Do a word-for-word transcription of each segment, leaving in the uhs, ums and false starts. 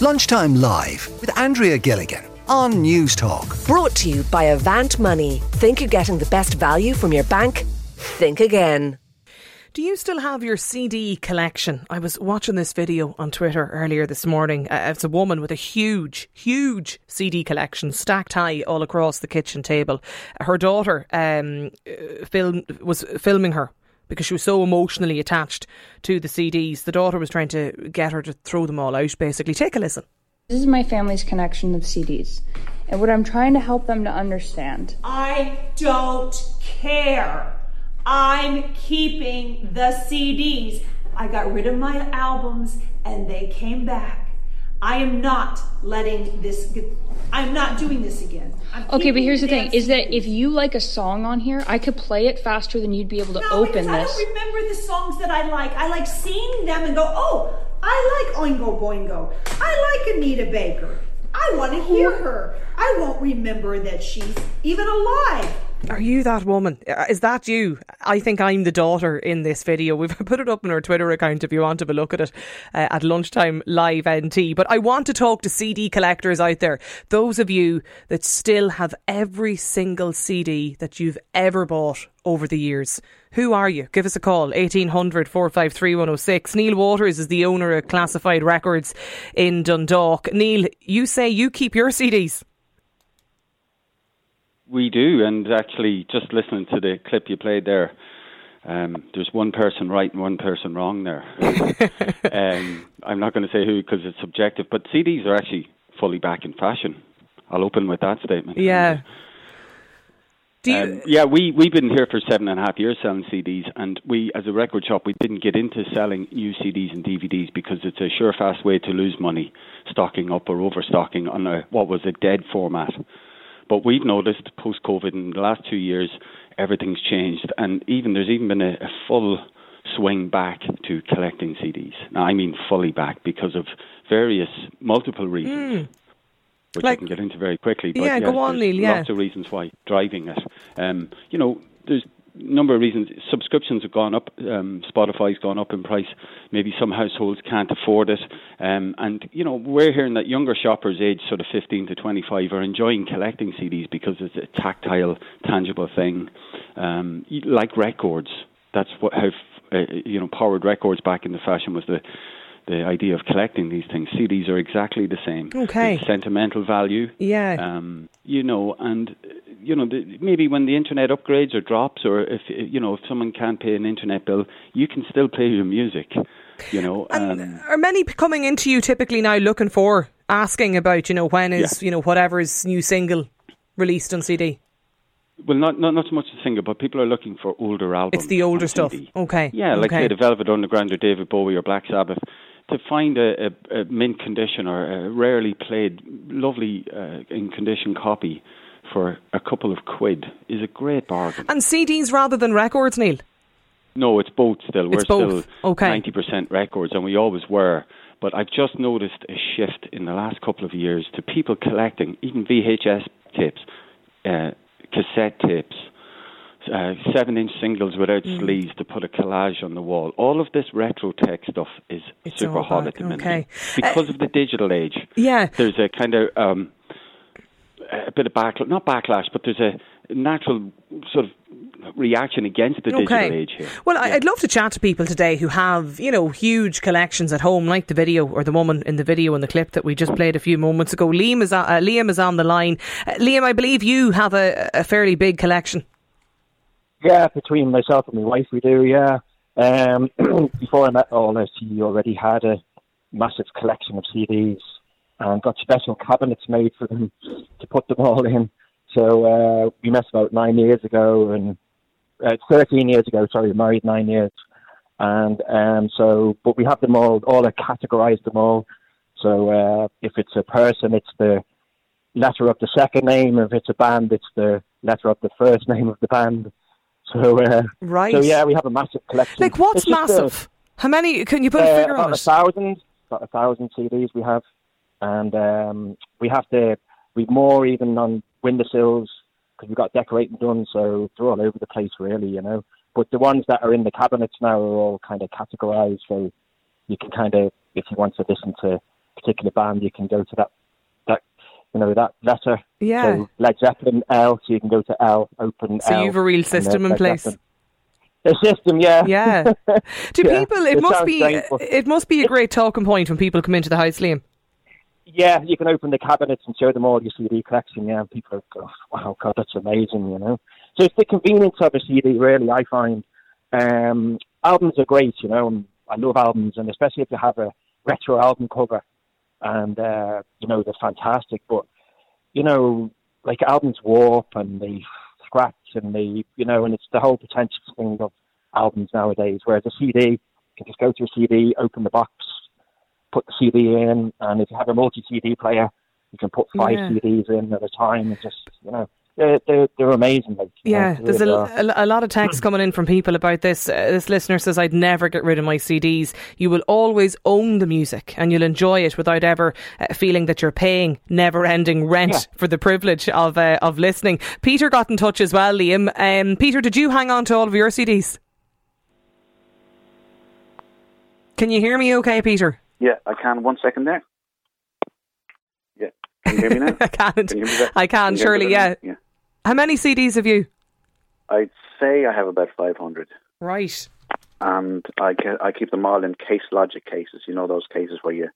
Lunchtime Live with Andrea Gilligan on News Talk. Brought to you by Avant Money. Think you're getting the best value from your bank? Think again. Do you still have your C D collection? I was watching this video on Twitter earlier this morning. Uh, it's a woman with a huge, huge C D collection stacked high all across the kitchen table. Her daughter um, film, was filming her because she was so emotionally attached to the C Ds. The daughter was trying to get her to throw them all out, basically. Take a listen. This is my family's connection of C Ds and what I'm trying to help them to understand. I don't care. I'm keeping the C Ds. I got rid of my albums and they came back. I am not letting this, I'm not doing this again. I'm okay, but here's the thing, is that if you like a song on here, I could play it faster than you'd be able to no, open this. I don't remember the songs that I like. I like seeing them and go, oh, I like Oingo Boingo. I like Anita Baker. I want to hear her. I won't remember that she's even alive. Are you that woman? Is that you? I think I'm the daughter in this video. We've put it up on our Twitter account if you want to have a look at it uh, at Lunchtime Live N T. But I want to talk to C D collectors out there. Those of you that still have every single C D that you've ever bought over the years. Who are you? Give us a call. eighteen hundred, four five three, one oh six. Neil Waters is the owner of Classified Records in Dundalk. Neil, you say you keep your C Ds. We do, and actually, just listening to the clip you played there, um, there's one person right and one person wrong there. um, I'm not going to say who because it's subjective, but C Ds are actually fully back in fashion. I'll open with that statement. Yeah. Do you... um, yeah, we, we've been here for seven and a half years selling C Ds, and we, as a record shop, we didn't get into selling new C Ds and D V Ds because it's a sure, fast way to lose money stocking up or overstocking on a, what was a dead format. But we've noticed post-COVID in the last two years, everything's changed. And even there's even been a, a full swing back to collecting C Ds. Now, I mean fully back because of various, multiple reasons, mm. which like, I can get into very quickly. But yeah, yes, go on, Neil, yeah. Lots of reasons why driving it. Um, you know, there's a number of reasons. Subscriptions have gone up. Um, Spotify's gone up in price. Maybe some households can't afford it. Um, and, you know, we're hearing that younger shoppers aged sort of fifteen to twenty-five are enjoying collecting C Ds because it's a tactile, tangible thing. Um, like records. That's what how, uh, you know, powered records back in the fashion was the, the idea of collecting these things. C Ds are exactly the same. Okay. It's sentimental value. Yeah. Um, you know, and... You know, the, maybe when the internet upgrades or drops, or if you know if someone can't pay an internet bill, you can still play your music. You know, and um, are many coming into you typically now looking for asking about you know when is yeah. you know whatever's new single released on C D? Well, not not not so much the single, but people are looking for older albums. It's the older stuff. C D. Okay, yeah, like okay. say the Velvet Underground or David Bowie or Black Sabbath. To find a, a, a mint condition or a rarely played, lovely uh, in condition copy for a couple of quid is a great bargain. And C Ds rather than records, Neil? No, it's both still. We're it's both. still okay. ninety percent records, and we always were. But I've just noticed a shift in the last couple of years to people collecting even V H S tapes, uh, cassette tapes, uh, seven-inch singles without mm. sleeves to put a collage on the wall. All of this retro tech stuff is it's super hot at the minute. Okay. Because uh, of the digital age, yeah. there's a kind of... Um, a bit of backlash, not backlash, but there's a natural sort of reaction against the okay. digital age here. Well, yeah. I'd love to chat to people today who have, you know, huge collections at home, like the video or the woman in the video and the clip that we just played a few moments ago. Liam is, uh, Liam is on the line. Uh, Liam, I believe you have a, a fairly big collection. Yeah, between myself and my wife, we do, yeah. Um, before I met Ola, she already had a massive collection of C Ds. And got special cabinets made for them to put them all in. So uh, we met about nine years ago, and uh, thirteen years ago. Sorry, we married nine years, and um, so but we have them all. All are categorized them all. So uh, if it's a person, it's the letter of the second name. If it's a band, it's the letter of the first name of the band. So uh, right. So yeah, we have a massive collection. Like what's it's massive? A, How many? Can you put uh, a figure on it? About a thousand. About a thousand C Ds we have. And um, we have to, we've more even on windowsills because we've got decorating done, so they're all over the place really, you know. But the ones that are in the cabinets now are all kind of categorised, so you can kind of, if you want to listen to particular band, you can go to that, that you know, that letter. Yeah. So Led Zeppelin, L, so you can go to L, open so L. So you have a real system in place. Zeppelin. The system, yeah. Yeah. To yeah. people, it, it must be painful. It must be a great talking point when people come into the house, Liam. Yeah, you can open the cabinets and show them all your C D collection, yeah, and people go, oh, wow, God, that's amazing, you know. So it's the convenience of a C D, really, I find. Um, albums are great, you know, and I love albums, and especially if you have a retro album cover, and, uh, you know, they're fantastic, but, you know, like albums warp, and they... scratch and the you know and it's the whole potential thing of albums nowadays, whereas a C D, you can just go to a C D, open the box, put the C D in, and if you have a multi-C D player, you can put five yeah. C Ds in at a time, and just, you know, they're, they're, they're amazing, like, yeah know, there's really a, a lot of texts coming in from people about this. Uh, this listener says, I'd never get rid of my C Ds. You will always own the music and you'll enjoy it without ever uh, feeling that you're paying never ending rent yeah. for the privilege of uh, of listening. Peter got in touch as well, Liam. Um, Peter, did you hang on to all of your C Ds? Can you hear me okay, Peter? Yeah, I can. One second there. Yeah. Can you hear me now? I can't. Can you hear me I can, can you surely, yeah. yeah. How many C Ds have you? I'd say I have about five hundred. Right. And I, I keep them all in case logic cases. You know those cases where you,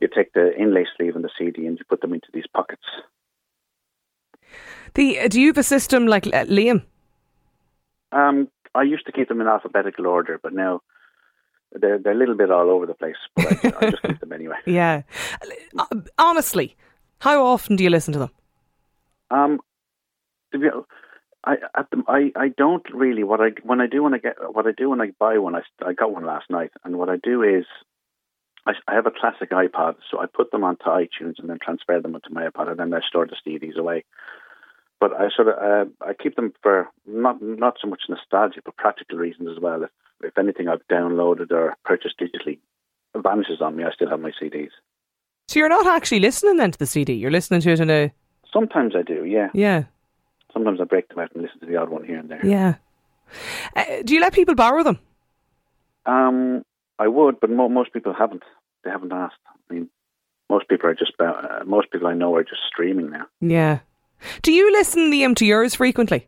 you take the inlay sleeve and the C D and you put them into these pockets. The Do you have a system like uh, Liam? Um, I used to keep them in alphabetical order, but now they're, they're a little bit all over the place. But I, I just keep them anyway. Yeah. Honestly, how often do you listen to them? Um... I, at the, I I don't really what I when I do when I get what I do when I buy one I, I got one last night, and what I do is I, I have a classic iPod, so I put them onto iTunes and then transfer them onto my iPod, and then I store the C Ds away. But I sort of uh, I keep them for not not so much nostalgia, but practical reasons as well. If if anything I've downloaded or purchased digitally vanishes on me, I still have my C Ds. So you're not actually listening then to the C D? You're listening to it in a... Sometimes I do, yeah. Yeah. Sometimes I break them out and listen to the odd one here and there. Yeah. Uh, do you let people borrow them? Um, I would, but mo- most people haven't. They haven't asked. I mean, most people are just uh, most people I know are just streaming now. Yeah. Do you listen, Liam, to yours frequently?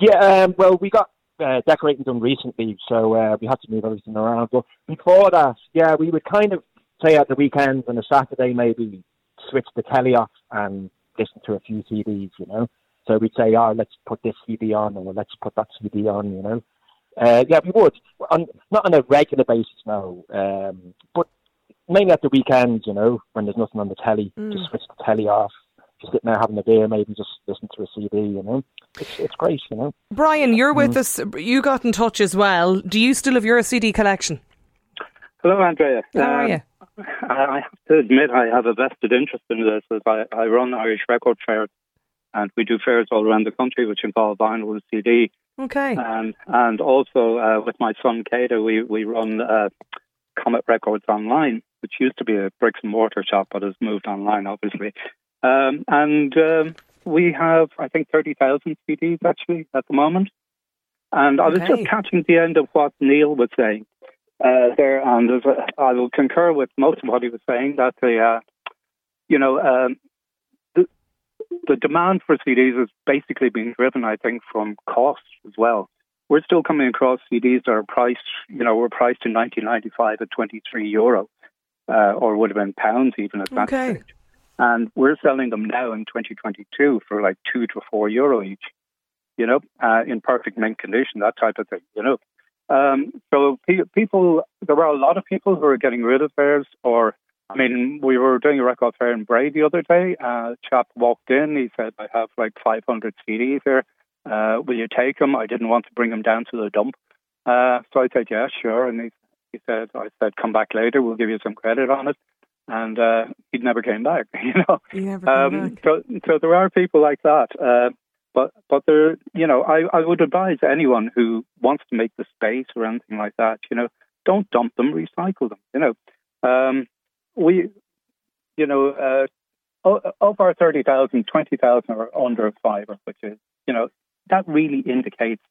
Yeah. Um, well, we got uh, decorating done recently, so uh, we had to move everything around. But before that, yeah, we would kind of say at the weekends and a Saturday maybe switch the telly off and listen to a few C Ds, you know. So we'd say, oh, let's put this C D on, or let's put that C D on, you know. Uh, yeah, we would. On, not on a regular basis, no. Um, but mainly at the weekends, you know, when there's nothing on the telly, mm. just switch the telly off. Just sitting there having a beer, maybe just listen to a C D, you know. It's, it's great, you know. Brian, you're with mm. us. You got in touch as well. Do you still have your C D collection? Hello, Andrea. How um, are you? I have to admit I have a vested interest in this, as I, I run Irish Record Fair. And we do fairs all around the country, which involve vinyl and C D. Okay. Um, and also uh, with my son Cato, we we run uh, Comet Records Online, which used to be a bricks and mortar shop, but has moved online, obviously. Um, and um, we have, I think, thirty thousand C Ds actually at the moment. And I was okay. just catching the end of what Neil was saying uh, there, and I will concur with most of what he was saying, that the uh, you know. Um, The demand for C Ds is basically being driven, I think, from cost as well. We're still coming across C Ds that are priced, you know, were priced in nineteen ninety-five at twenty-three euro, uh, or would have been pounds even at that okay. stage. And we're selling them now in twenty twenty-two for like two to four euro each, you know, uh, in perfect mint condition, that type of thing, you know. Um, so pe- people, there were a lot of people who are getting rid of theirs, or I mean, we were doing a record fair in Bray the other day. Uh, a chap walked in. He said, I have like five hundred C Ds here. Uh, will you take them? I didn't want to bring them down to the dump. Uh, so I said, yeah, sure. And he, he said, I said, come back later. We'll give you some credit on it. And uh, he never came back, you know. He never came um, back. So, so there are people like that. Uh, but, but there, you know, I, I would advise anyone who wants to make the space or anything like that, you know, don't dump them, recycle them, you know. Um, We, you know, uh, of our thirty thousand, twenty thousand are under fibre, which is, you know, that really indicates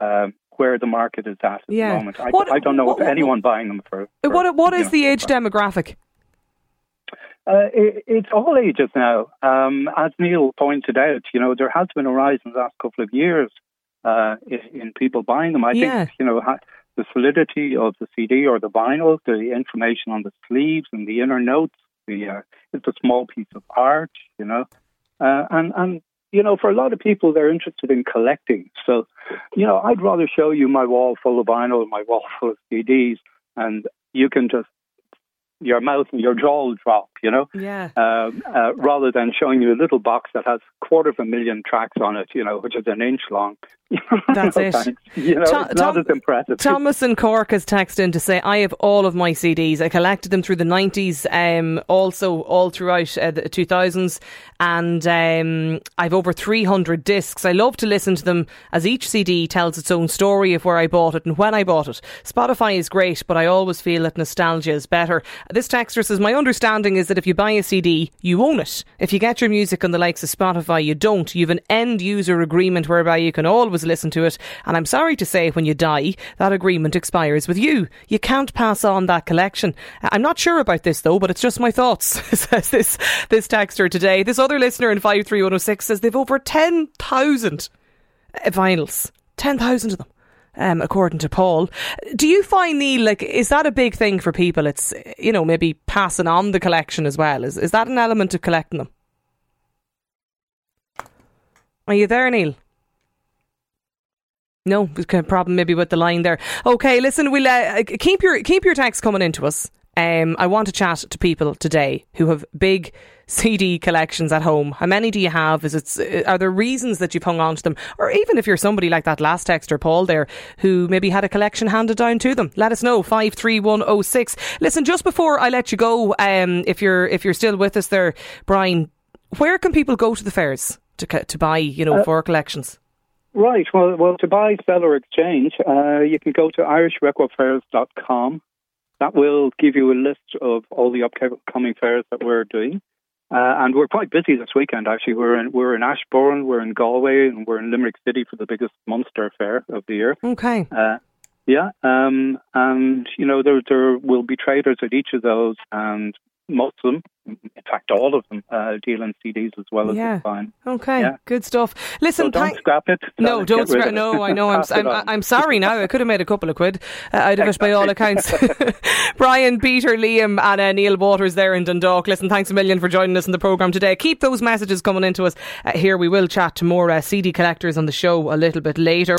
um, where the market is at at yeah. the moment. I, what, I don't know what, if what, anyone what, buying them for... for what What is know, the age demographic? Uh, it, it's all ages now. Um, as Neil pointed out, you know, there has been a rise in the last couple of years uh, in, in people buying them. I yeah. think, you know, ha- the solidity of the C D or the vinyl, the information on the sleeves and the inner notes, the uh, it's a small piece of art, you know. Uh, and, and, you know, for a lot of people, they're interested in collecting. So, you know, I'd rather show you my wall full of vinyl, my wall full of C Ds, and you can just, your mouth and your jaw will drop, you know, yeah. um, uh, rather than showing you a little box that has a quarter of a million tracks on it, you know, which is an inch long. That's no, it. Thanks. You know, Tom, it's not Tom, as impressive. Thomas in Cork has texted in to say, I have all of my C Ds. I collected them through the nineties, um, also all throughout uh, the two thousands. And um, I've over three hundred discs. I love to listen to them as each C D tells its own story of where I bought it and when I bought it. Spotify is great, but I always feel that nostalgia is better. This texter says, my understanding is that if you buy a C D, you own it. If you get your music on the likes of Spotify, you don't. You have an end user agreement whereby you can always listen to it, and I'm sorry to say, when you die, that agreement expires with you. You can't pass on that collection. I'm not sure about this though, but it's just my thoughts, says this, this texter today. This other listener in five three one oh six says they've over ten thousand vinyls. ten thousand of them. Um, according to Paul. Do you find, Neil, like, is that a big thing for people? It's, you know, maybe passing on the collection as well. Is is that an element of collecting them? Are you there, Neil? No, problem maybe with the line there. Okay, listen, we'll uh, keep your keep your texts coming into us. Um, I want to chat to people today who have big C D collections at home. How many do you have? Is it, are there reasons that you've hung on to them? Or even if you're somebody like that last texter, Paul, there, who maybe had a collection handed down to them. Let us know, five three one oh six. Listen, just before I let you go, um, if you're if you're still with us there, Brian, where can people go to the fairs to to buy, you know, uh, for collections? Right, well, well, to buy, sell or exchange, uh, you can go to irish requifairs dot com. That will give you a list of all the upcoming fairs that we're doing. Uh, and we're quite busy this weekend, actually. We're in we're in Ashbourne, we're in Galway, and we're in Limerick City for the biggest Munster fair of the year. Okay. Uh, yeah. Um, and, you know, there there will be traders at each of those, and most of them, in fact, all of them, uh, deal in C Ds as well as yeah. fine. Okay, yeah. Good stuff. Listen, so don't th- scrap it. Don't no, don't scrap it. No, I know. I'm I'm, I'm sorry now. I could have made a couple of quid uh, out of exactly. it by all accounts. Brian, Peter, Liam and uh, Neil Waters there in Dundalk. Listen, thanks a million for joining us in the programme today. Keep those messages coming into us uh, here. We will chat to more uh, C D collectors on the show a little bit later.